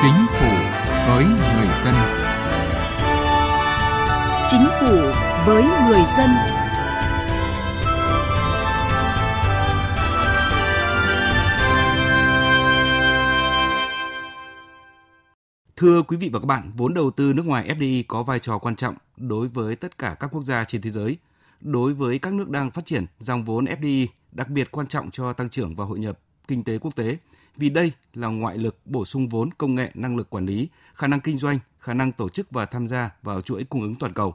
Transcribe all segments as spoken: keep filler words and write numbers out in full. Chính phủ với người dân. Chính phủ với người dân. Thưa quý vị và các bạn, vốn đầu tư nước ngoài ép đê i có vai trò quan trọng đối với tất cả các quốc gia trên thế giới. Đối với các nước đang phát triển, dòng vốn ép đê i đặc biệt quan trọng cho tăng trưởng và hội nhập kinh tế quốc tế, vì đây là ngoại lực bổ sung vốn, công nghệ, năng lực quản lý, khả năng kinh doanh, khả năng tổ chức và tham gia vào chuỗi cung ứng toàn cầu.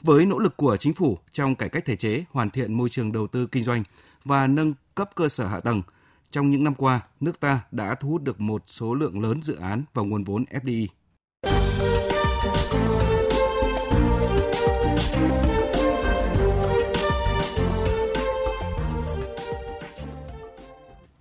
Với nỗ lực của chính phủ trong cải cách thể chế, hoàn thiện môi trường đầu tư kinh doanh và nâng cấp cơ sở hạ tầng, trong những năm qua, nước ta đã thu hút được một số lượng lớn dự án và nguồn vốn ép đê i.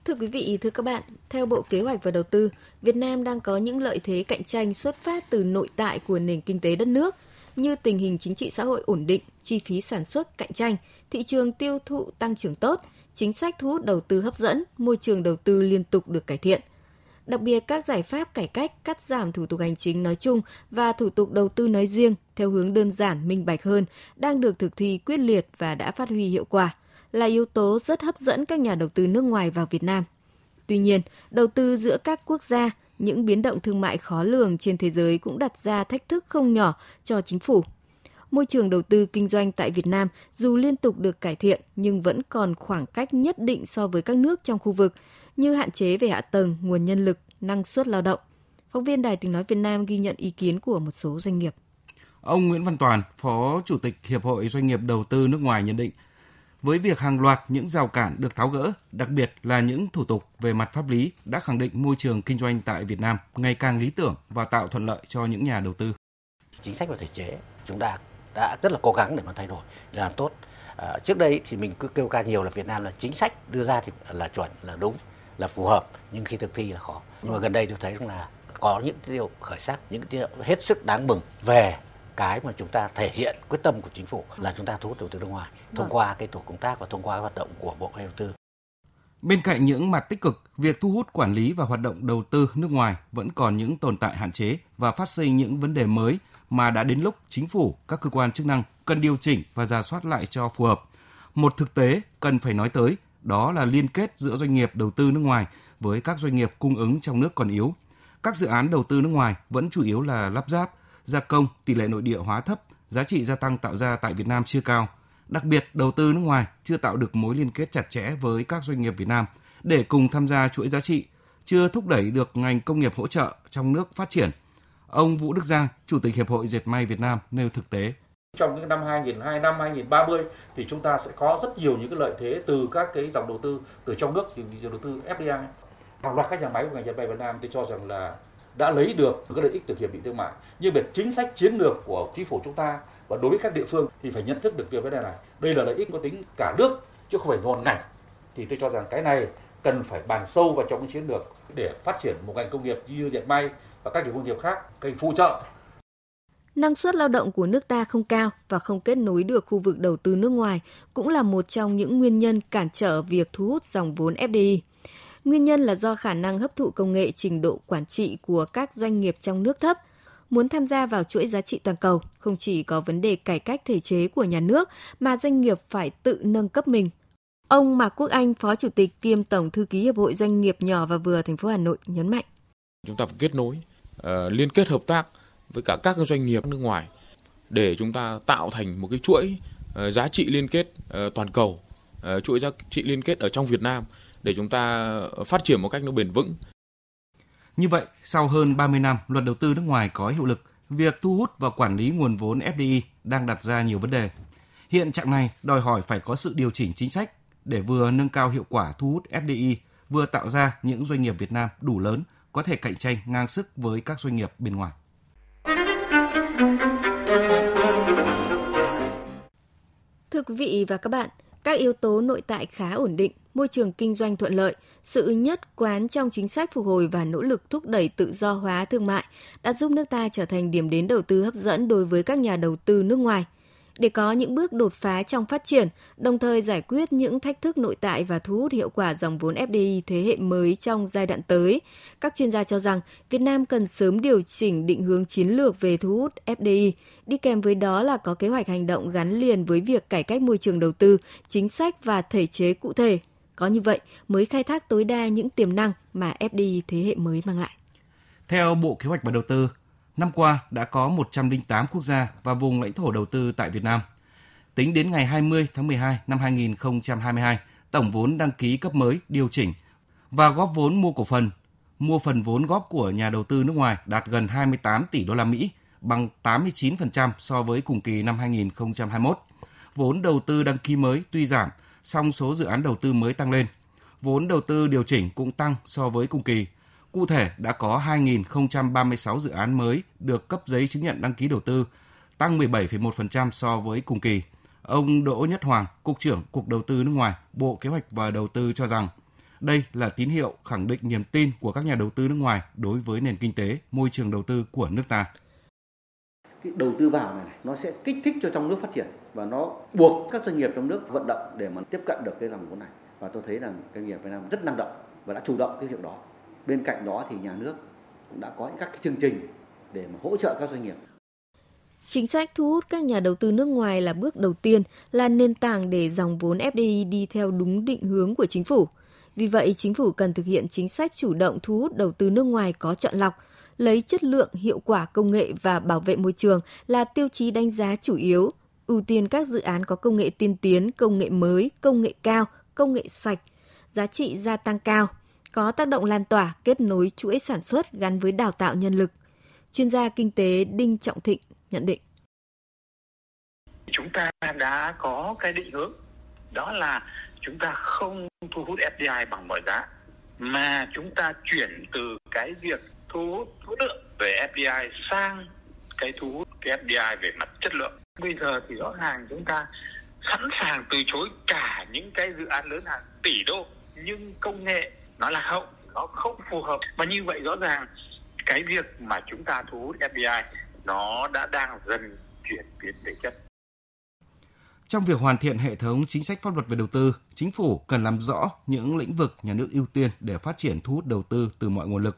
Thưa quý vị, thưa các bạn, theo Bộ Kế hoạch và Đầu tư, Việt Nam đang có những lợi thế cạnh tranh xuất phát từ nội tại của nền kinh tế đất nước, như tình hình chính trị xã hội ổn định, chi phí sản xuất cạnh tranh, thị trường tiêu thụ tăng trưởng tốt, chính sách thu hút đầu tư hấp dẫn, môi trường đầu tư liên tục được cải thiện. Đặc biệt, các giải pháp cải cách, cắt giảm thủ tục hành chính nói chung và thủ tục đầu tư nói riêng theo hướng đơn giản, minh bạch hơn đang được thực thi quyết liệt và đã phát huy hiệu quả, là yếu tố rất hấp dẫn các nhà đầu tư nước ngoài vào Việt Nam. Tuy nhiên, đầu tư giữa các quốc gia, những biến động thương mại khó lường trên thế giới cũng đặt ra thách thức không nhỏ cho chính phủ. Môi trường đầu tư kinh doanh tại Việt Nam dù liên tục được cải thiện nhưng vẫn còn khoảng cách nhất định so với các nước trong khu vực, như hạn chế về hạ tầng, nguồn nhân lực, năng suất lao động. Phóng viên Đài Tiếng nói Việt Nam ghi nhận ý kiến của một số doanh nghiệp. Ông Nguyễn Văn Toàn, Phó Chủ tịch Hiệp hội Doanh nghiệp Đầu tư nước ngoài nhận định, với việc hàng loạt những rào cản được tháo gỡ, đặc biệt là những thủ tục về mặt pháp lý đã khẳng định môi trường kinh doanh tại Việt Nam ngày càng lý tưởng và tạo thuận lợi cho những nhà đầu tư. Chính sách và thể chế chúng ta đã rất là cố gắng để mà thay đổi, để làm tốt. À, trước đây thì mình cứ kêu ca nhiều là Việt Nam là chính sách đưa ra thì là chuẩn, là đúng, là phù hợp, nhưng khi thực thi là khó. Nhưng mà gần đây tôi thấy rằng là có những điều khởi sắc, những điều hết sức đáng mừng về cái mà chúng ta thể hiện quyết tâm của chính phủ là chúng ta thu hút đầu tư nước ngoài thông vâng. qua cái tổ công tác và thông qua cái hoạt động của Bộ Đầu tư. Bên cạnh những mặt tích cực, việc thu hút, quản lý và hoạt động đầu tư nước ngoài vẫn còn những tồn tại hạn chế và phát sinh những vấn đề mới mà đã đến lúc chính phủ, các cơ quan chức năng cần điều chỉnh và rà soát lại cho phù hợp. Một thực tế cần phải nói tới đó là liên kết giữa doanh nghiệp đầu tư nước ngoài với các doanh nghiệp cung ứng trong nước còn yếu. Các dự án đầu tư nước ngoài vẫn chủ yếu là lắp ráp, gia công, tỷ lệ nội địa hóa thấp, giá trị gia tăng tạo ra tại Việt Nam chưa cao. Đặc biệt, đầu tư nước ngoài chưa tạo được mối liên kết chặt chẽ với các doanh nghiệp Việt Nam để cùng tham gia chuỗi giá trị, chưa thúc đẩy được ngành công nghiệp hỗ trợ trong nước phát triển. Ông Vũ Đức Giang, Chủ tịch Hiệp hội Dệt may Việt Nam nêu thực tế. Trong những năm hai nghìn không trăm hai mươi lăm, hai không ba mươi thì chúng ta sẽ có rất nhiều những cái lợi thế từ các cái dòng đầu tư từ trong nước, từ dòng đầu tư ép đê i. Hàng loạt các nhà máy của ngành dệt may Việt Nam tôi cho rằng là đã lấy được các lợi ích từ hiệp định thương mại, nhưng về chính sách chiến lược của chính phủ chúng ta và đối với các địa phương thì phải nhận thức được việc vấn đề này. Đây là lợi ích có tính cả nước chứ không phải một ngành. Thì tôi cho rằng cái này cần phải bàn sâu vào trong cái chiến lược để phát triển một ngành công nghiệp như dệt may và các ngành công nghiệp khác, ngành phụ trợ. Năng suất lao động của nước ta không cao và không kết nối được khu vực đầu tư nước ngoài cũng là một trong những nguyên nhân cản trở việc thu hút dòng vốn ép đê i. Nguyên nhân là do khả năng hấp thụ công nghệ, trình độ quản trị của các doanh nghiệp trong nước thấp. Muốn tham gia vào chuỗi giá trị toàn cầu, không chỉ có vấn đề cải cách thể chế của nhà nước mà doanh nghiệp phải tự nâng cấp mình. Ông Mạc Quốc Anh, Phó Chủ tịch kiêm Tổng Thư ký Hiệp hội Doanh nghiệp nhỏ và vừa thành phố Hà Nội nhấn mạnh. Chúng ta phải kết nối, uh, liên kết hợp tác với cả các doanh nghiệp nước ngoài để chúng ta tạo thành một cái chuỗi uh, giá trị liên kết uh, toàn cầu, uh, chuỗi giá trị liên kết ở trong Việt Nam, để chúng ta phát triển một cách nó bền vững. Như vậy, sau hơn ba mươi năm, luật đầu tư nước ngoài có hiệu lực, việc thu hút và quản lý nguồn vốn ép đê i đang đặt ra nhiều vấn đề. Hiện trạng này đòi hỏi phải có sự điều chỉnh chính sách để vừa nâng cao hiệu quả thu hút ép đê i, vừa tạo ra những doanh nghiệp Việt Nam đủ lớn, có thể cạnh tranh ngang sức với các doanh nghiệp bên ngoài. Thưa quý vị và các bạn, các yếu tố nội tại khá ổn định, môi trường kinh doanh thuận lợi, sự nhất quán trong chính sách phục hồi và nỗ lực thúc đẩy tự do hóa thương mại đã giúp nước ta trở thành điểm đến đầu tư hấp dẫn đối với các nhà đầu tư nước ngoài. để có những bước đột phá trong phát triển, đồng thời giải quyết những thách thức nội tại và thu hút hiệu quả dòng vốn ép đê i thế hệ mới trong giai đoạn tới. Các chuyên gia cho rằng Việt Nam cần sớm điều chỉnh định hướng chiến lược về thu hút ép đê i, đi kèm với đó là có kế hoạch hành động gắn liền với việc cải cách môi trường đầu tư, chính sách và thể chế cụ thể. Có như vậy mới khai thác tối đa những tiềm năng mà ép đê i thế hệ mới mang lại. Theo Bộ Kế hoạch và Đầu tư, năm qua đã có một trăm lẻ tám quốc gia và vùng lãnh thổ đầu tư tại Việt Nam. Tính đến ngày hai mươi tháng mười hai năm hai nghìn không trăm hai mươi hai, tổng vốn đăng ký cấp mới, điều chỉnh và góp vốn mua cổ phần, mua phần vốn góp của nhà đầu tư nước ngoài đạt gần hai mươi tám tỷ đô la Mỹ, bằng tám mươi chín phần trăm so với cùng kỳ năm hai nghìn không trăm hai mươi mốt. Vốn đầu tư đăng ký mới tuy giảm, song số dự án đầu tư mới tăng lên. Vốn đầu tư điều chỉnh cũng tăng so với cùng kỳ. Cụ thể, đã có hai nghìn không trăm ba mươi sáu dự án mới được cấp giấy chứng nhận đăng ký đầu tư, tăng mười bảy phẩy một phần trăm so với cùng kỳ. Ông Đỗ Nhất Hoàng, Cục trưởng Cục Đầu tư nước ngoài, Bộ Kế hoạch và Đầu tư cho rằng đây là tín hiệu khẳng định niềm tin của các nhà đầu tư nước ngoài đối với nền kinh tế, môi trường đầu tư của nước ta. Cái đầu tư vào này nó sẽ kích thích cho trong nước phát triển và nó buộc các doanh nghiệp trong nước vận động để mà tiếp cận được cái dòng vốn này. Và tôi thấy rằng doanh nghiệp Việt Nam rất năng động và đã chủ động cái việc đó. Bên cạnh đó thì nhà nước cũng đã có những các cái chương trình để mà hỗ trợ các doanh nghiệp. Chính sách thu hút các nhà đầu tư nước ngoài là bước đầu tiên, là nền tảng để dòng vốn ép đê i đi theo đúng định hướng của chính phủ. Vì vậy, chính phủ cần thực hiện chính sách chủ động thu hút đầu tư nước ngoài có chọn lọc, lấy chất lượng, hiệu quả công nghệ và bảo vệ môi trường là tiêu chí đánh giá chủ yếu, ưu tiên các dự án có công nghệ tiên tiến, công nghệ mới, công nghệ cao, công nghệ sạch, giá trị gia tăng cao, có tác động lan tỏa, kết nối chuỗi sản xuất gắn với đào tạo nhân lực. Chuyên gia kinh tế Đinh Trọng Thịnh nhận định. Chúng ta đã có cái định hướng, đó là chúng ta không thu hút ép đê i bằng mọi giá, mà chúng ta chuyển từ cái việc thu hút số lượng về ép đê i sang cái thu hút cái ép đê i về mặt chất lượng. Bây giờ thì rõ ràng chúng ta sẵn sàng từ chối cả những cái dự án lớn hàng tỷ đô, nhưng công nghệ nó lạc hậu, nó không phù hợp. Và như vậy rõ ràng cái việc mà chúng ta thu hút ép đê i nó đã đang dần chuyển biến về chất. Trong việc hoàn thiện hệ thống chính sách pháp luật về đầu tư, chính phủ cần làm rõ những lĩnh vực nhà nước ưu tiên để phát triển thu hút đầu tư từ mọi nguồn lực.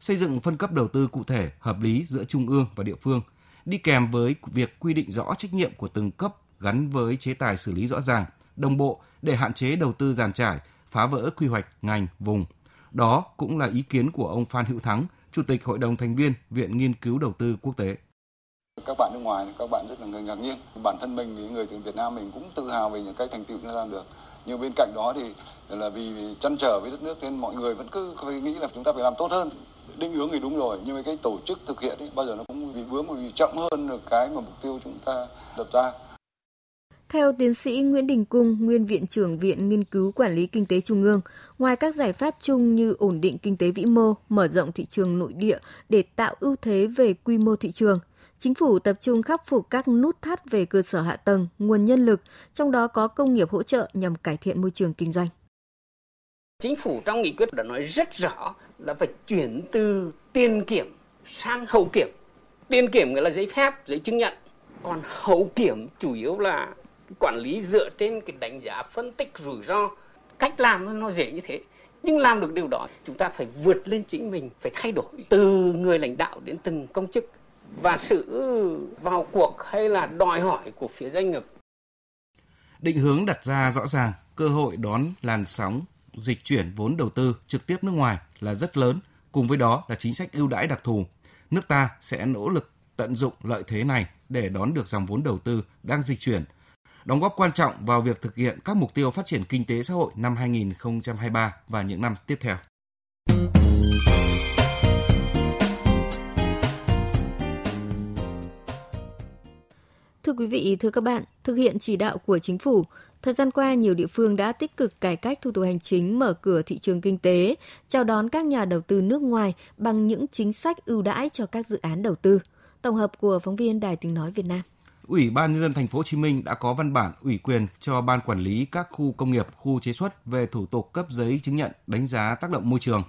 Xây dựng phân cấp đầu tư cụ thể, hợp lý giữa trung ương và địa phương, đi kèm với việc quy định rõ trách nhiệm của từng cấp gắn với chế tài xử lý rõ ràng, đồng bộ để hạn chế đầu tư giàn trải, phá vỡ quy hoạch ngành, vùng. Đó cũng là ý kiến của ông Phan Hữu Thắng, Chủ tịch Hội đồng thành viên Viện Nghiên cứu Đầu tư Quốc tế. Các bạn nước ngoài, các bạn rất là ngạc nhiên. Bản thân mình, thì người từ Việt Nam mình cũng tự hào về những cái thành tựu đã làm được. Nhưng bên cạnh đó thì là vì trăn trở với đất nước nên mọi người vẫn cứ nghĩ là chúng ta phải làm tốt hơn. Định hướng thì đúng rồi, nhưng mà cái tổ chức thực hiện ấy, bao giờ nó cũng bị vướng, bị chậm hơn được cái mà mục tiêu chúng ta đặt ra. Theo tiến sĩ Nguyễn Đình Cung, nguyên Viện trưởng Viện Nghiên cứu Quản lý Kinh tế Trung ương, ngoài các giải pháp chung như ổn định kinh tế vĩ mô, mở rộng thị trường nội địa để tạo ưu thế về quy mô thị trường, chính phủ tập trung khắc phục các nút thắt về cơ sở hạ tầng, nguồn nhân lực, trong đó có công nghiệp hỗ trợ nhằm cải thiện môi trường kinh doanh. Chính phủ trong nghị quyết đã nói rất rõ là phải chuyển từ tiền kiểm sang hậu kiểm. Tiền kiểm nghĩa là giấy phép, giấy chứng nhận, còn hậu kiểm chủ yếu là quản lý dựa trên cái đánh giá, phân tích rủi ro. Cách làm nó dễ như thế, nhưng làm được điều đó chúng ta phải vượt lên chính mình, phải thay đổi từ người lãnh đạo đến từng công chức và sự vào cuộc hay là đòi hỏi của phía doanh nghiệp. Định hướng đặt ra rõ ràng, cơ hội đón làn sóng dịch chuyển vốn đầu tư trực tiếp nước ngoài là rất lớn, cùng với đó là chính sách ưu đãi đặc thù. Nước ta sẽ nỗ lực tận dụng lợi thế này để đón được dòng vốn đầu tư đang dịch chuyển, đóng góp quan trọng vào việc thực hiện các mục tiêu phát triển kinh tế xã hội năm hai nghìn không trăm hai mươi ba và những năm tiếp theo. Thưa quý vị, thưa các bạn, thực hiện chỉ đạo của chính phủ, thời gian qua nhiều địa phương đã tích cực cải cách thủ tục hành chính, mở cửa thị trường kinh tế, chào đón các nhà đầu tư nước ngoài bằng những chính sách ưu đãi cho các dự án đầu tư. Tổng hợp của phóng viên Đài Tiếng nói Việt Nam. Ủy ban nhân dân thành phố Hồ Chí Minh đã có văn bản ủy quyền cho ban quản lý các khu công nghiệp, khu chế xuất về thủ tục cấp giấy chứng nhận đánh giá tác động môi trường.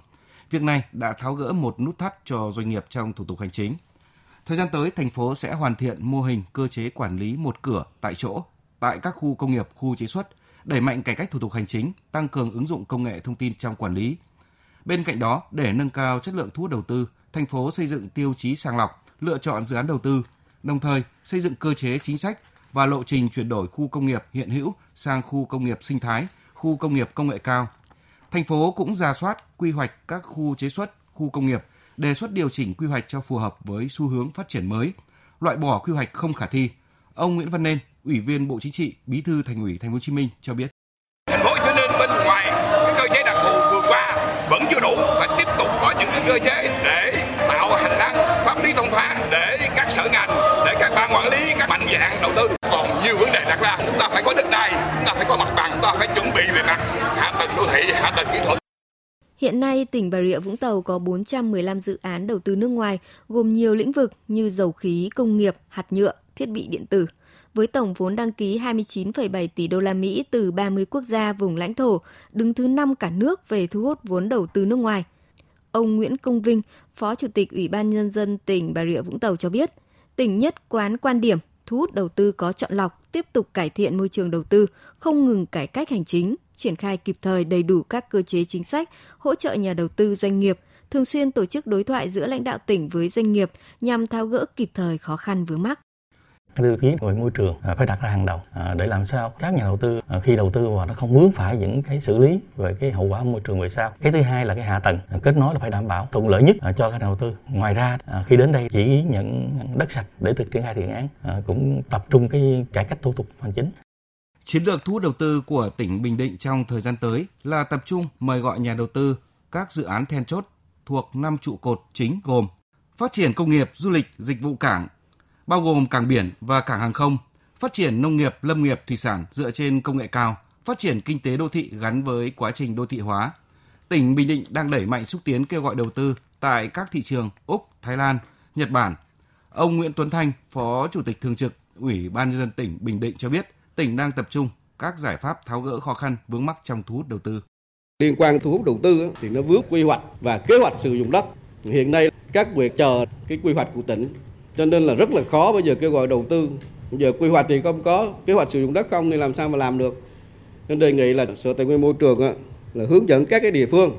Việc này đã tháo gỡ một nút thắt cho doanh nghiệp trong thủ tục hành chính. Thời gian tới, thành phố sẽ hoàn thiện mô hình cơ chế quản lý một cửa tại chỗ tại các khu công nghiệp, khu chế xuất, đẩy mạnh cải cách thủ tục hành chính, tăng cường ứng dụng công nghệ thông tin trong quản lý. Bên cạnh đó, để nâng cao chất lượng thu hút đầu tư, thành phố xây dựng tiêu chí sàng lọc, lựa chọn dự án đầu tư, đồng thời xây dựng cơ chế chính sách và lộ trình chuyển đổi khu công nghiệp hiện hữu sang khu công nghiệp sinh thái, khu công nghiệp công nghệ cao. Thành phố cũng rà soát, quy hoạch các khu chế xuất, khu công nghiệp, đề xuất điều chỉnh quy hoạch cho phù hợp với xu hướng phát triển mới, loại bỏ quy hoạch không khả thi. Ông Nguyễn Văn Nên, Ủy viên Bộ Chính trị, Bí thư Thành ủy Thành phố Hồ Chí Minh cho biết: Thành phố Hồ Chí Minh bên ngoài cái cơ chế đặc thù vừa qua vẫn chưa đủ và tiếp tục có những cái cơ chế để tạo hành lang pháp lý thông thoáng để các sở ngành, để các ban quản lý, các mạnh dạng đầu tư. Còn nhiều vấn đề đặt ra, chúng ta phải có đất đai, chúng ta phải có mặt bằng, chúng ta phải chuẩn bị về mặt hạ tầng đô thị, hạ tầng kỹ thuật. Hiện nay, tỉnh Bà Rịa Vũng Tàu có bốn trăm mười lăm dự án đầu tư nước ngoài, gồm nhiều lĩnh vực như dầu khí, công nghiệp, hạt nhựa, thiết bị điện tử, với tổng vốn đăng ký hai mươi chín phẩy bảy tỷ đô la Mỹ từ ba mươi quốc gia vùng lãnh thổ, đứng thứ năm cả nước về thu hút vốn đầu tư nước ngoài. Ông Nguyễn Công Vinh, Phó Chủ tịch Ủy ban Nhân dân tỉnh Bà Rịa Vũng Tàu cho biết, tỉnh nhất quán quan điểm thu hút đầu tư có chọn lọc, tiếp tục cải thiện môi trường đầu tư, không ngừng cải cách hành chính, triển khai kịp thời đầy đủ các cơ chế chính sách, hỗ trợ nhà đầu tư doanh nghiệp, thường xuyên tổ chức đối thoại giữa lãnh đạo tỉnh với doanh nghiệp nhằm tháo gỡ kịp thời khó khăn vướng mắc. Cái tiêu chí về môi trường phải đặt ra hàng đầu để làm sao các nhà đầu tư khi đầu tư vào nó không vướng phải những cái xử lý về cái hậu quả môi trường về sau. Cái thứ hai là cái hạ tầng kết nối là phải đảm bảo thuận lợi nhất cho các nhà đầu tư. Ngoài ra khi đến đây chỉ nhận đất sạch để thực hiện hai dự án cũng tập trung cái cải cách thủ tục hành chính. Chiến lược thu hút đầu tư của tỉnh Bình Định trong thời gian tới là tập trung mời gọi nhà đầu tư các dự án then chốt thuộc năm trụ cột chính gồm phát triển công nghiệp, du lịch, dịch vụ cảng, bao gồm cảng biển và cảng hàng không, phát triển nông nghiệp, lâm nghiệp, thủy sản dựa trên công nghệ cao, phát triển kinh tế đô thị gắn với quá trình đô thị hóa. Tỉnh Bình Định đang đẩy mạnh xúc tiến kêu gọi đầu tư tại các thị trường Úc, Thái Lan, Nhật Bản. Ông Nguyễn Tuấn Thanh, Phó Chủ tịch Thường trực Ủy ban Nhân dân tỉnh Bình Định cho biết, tỉnh đang tập trung các giải pháp tháo gỡ khó khăn vướng mắc trong thu hút đầu tư. Liên quan thu hút đầu tư thì nó vướng quy hoạch và kế hoạch sử dụng đất. Hiện nay các việc chờ cái quy hoạch của tỉnh, cho nên là rất là khó bây giờ kêu gọi đầu tư. Bây giờ quy hoạch thì không có, kế hoạch sử dụng đất không thì làm sao mà làm được. Nên đề nghị là Sở Tài nguyên Môi trường là hướng dẫn các cái địa phương.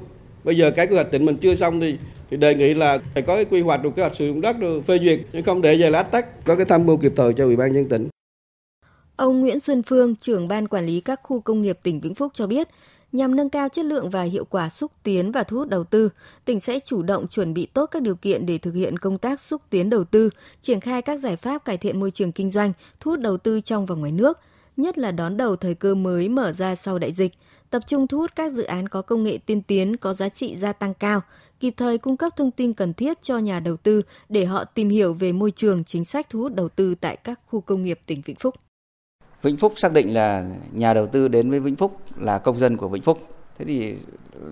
Bây giờ cái quy hoạch tỉnh mình chưa xong thì, thì đề nghị là phải có cái quy hoạch, rồi kế hoạch sử dụng đất rồi phê duyệt, nhưng không để dài lát tách, có cái tham mưu kịp thời cho Ủy ban Nhân dân tỉnh. Ông Nguyễn Xuân Phương, trưởng ban quản lý các khu công nghiệp tỉnh Vĩnh Phúc cho biết, nhằm nâng cao chất lượng và hiệu quả xúc tiến và thu hút đầu tư, tỉnh sẽ chủ động chuẩn bị tốt các điều kiện để thực hiện công tác xúc tiến đầu tư, triển khai các giải pháp cải thiện môi trường kinh doanh, thu hút đầu tư trong và ngoài nước, nhất là đón đầu thời cơ mới mở ra sau đại dịch, tập trung thu hút các dự án có công nghệ tiên tiến, có giá trị gia tăng cao, kịp thời cung cấp thông tin cần thiết cho nhà đầu tư để họ tìm hiểu về môi trường, chính sách thu hút đầu tư tại các khu công nghiệp tỉnh Vĩnh Phúc. Vĩnh Phúc xác định là nhà đầu tư đến với Vĩnh Phúc là công dân của Vĩnh Phúc. Thế thì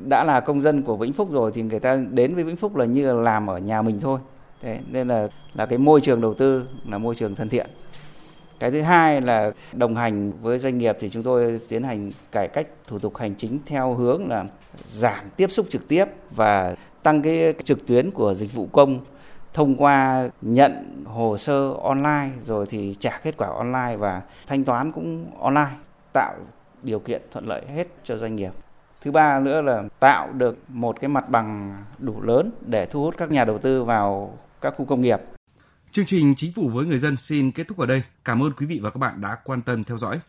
đã là công dân của Vĩnh Phúc rồi thì người ta đến với Vĩnh Phúc là như là làm ở nhà mình thôi. Thế nên là, là cái môi trường đầu tư là môi trường thân thiện. Cái thứ hai là đồng hành với doanh nghiệp thì chúng tôi tiến hành cải cách thủ tục hành chính theo hướng là giảm tiếp xúc trực tiếp và tăng cái trực tuyến của dịch vụ công, thông qua nhận hồ sơ online rồi thì trả kết quả online và thanh toán cũng online, tạo điều kiện thuận lợi hết cho doanh nghiệp. Thứ ba nữa là tạo được một cái mặt bằng đủ lớn để thu hút các nhà đầu tư vào các khu công nghiệp. Chương trình Chính phủ với người dân xin kết thúc ở đây. Cảm ơn quý vị và các bạn đã quan tâm theo dõi.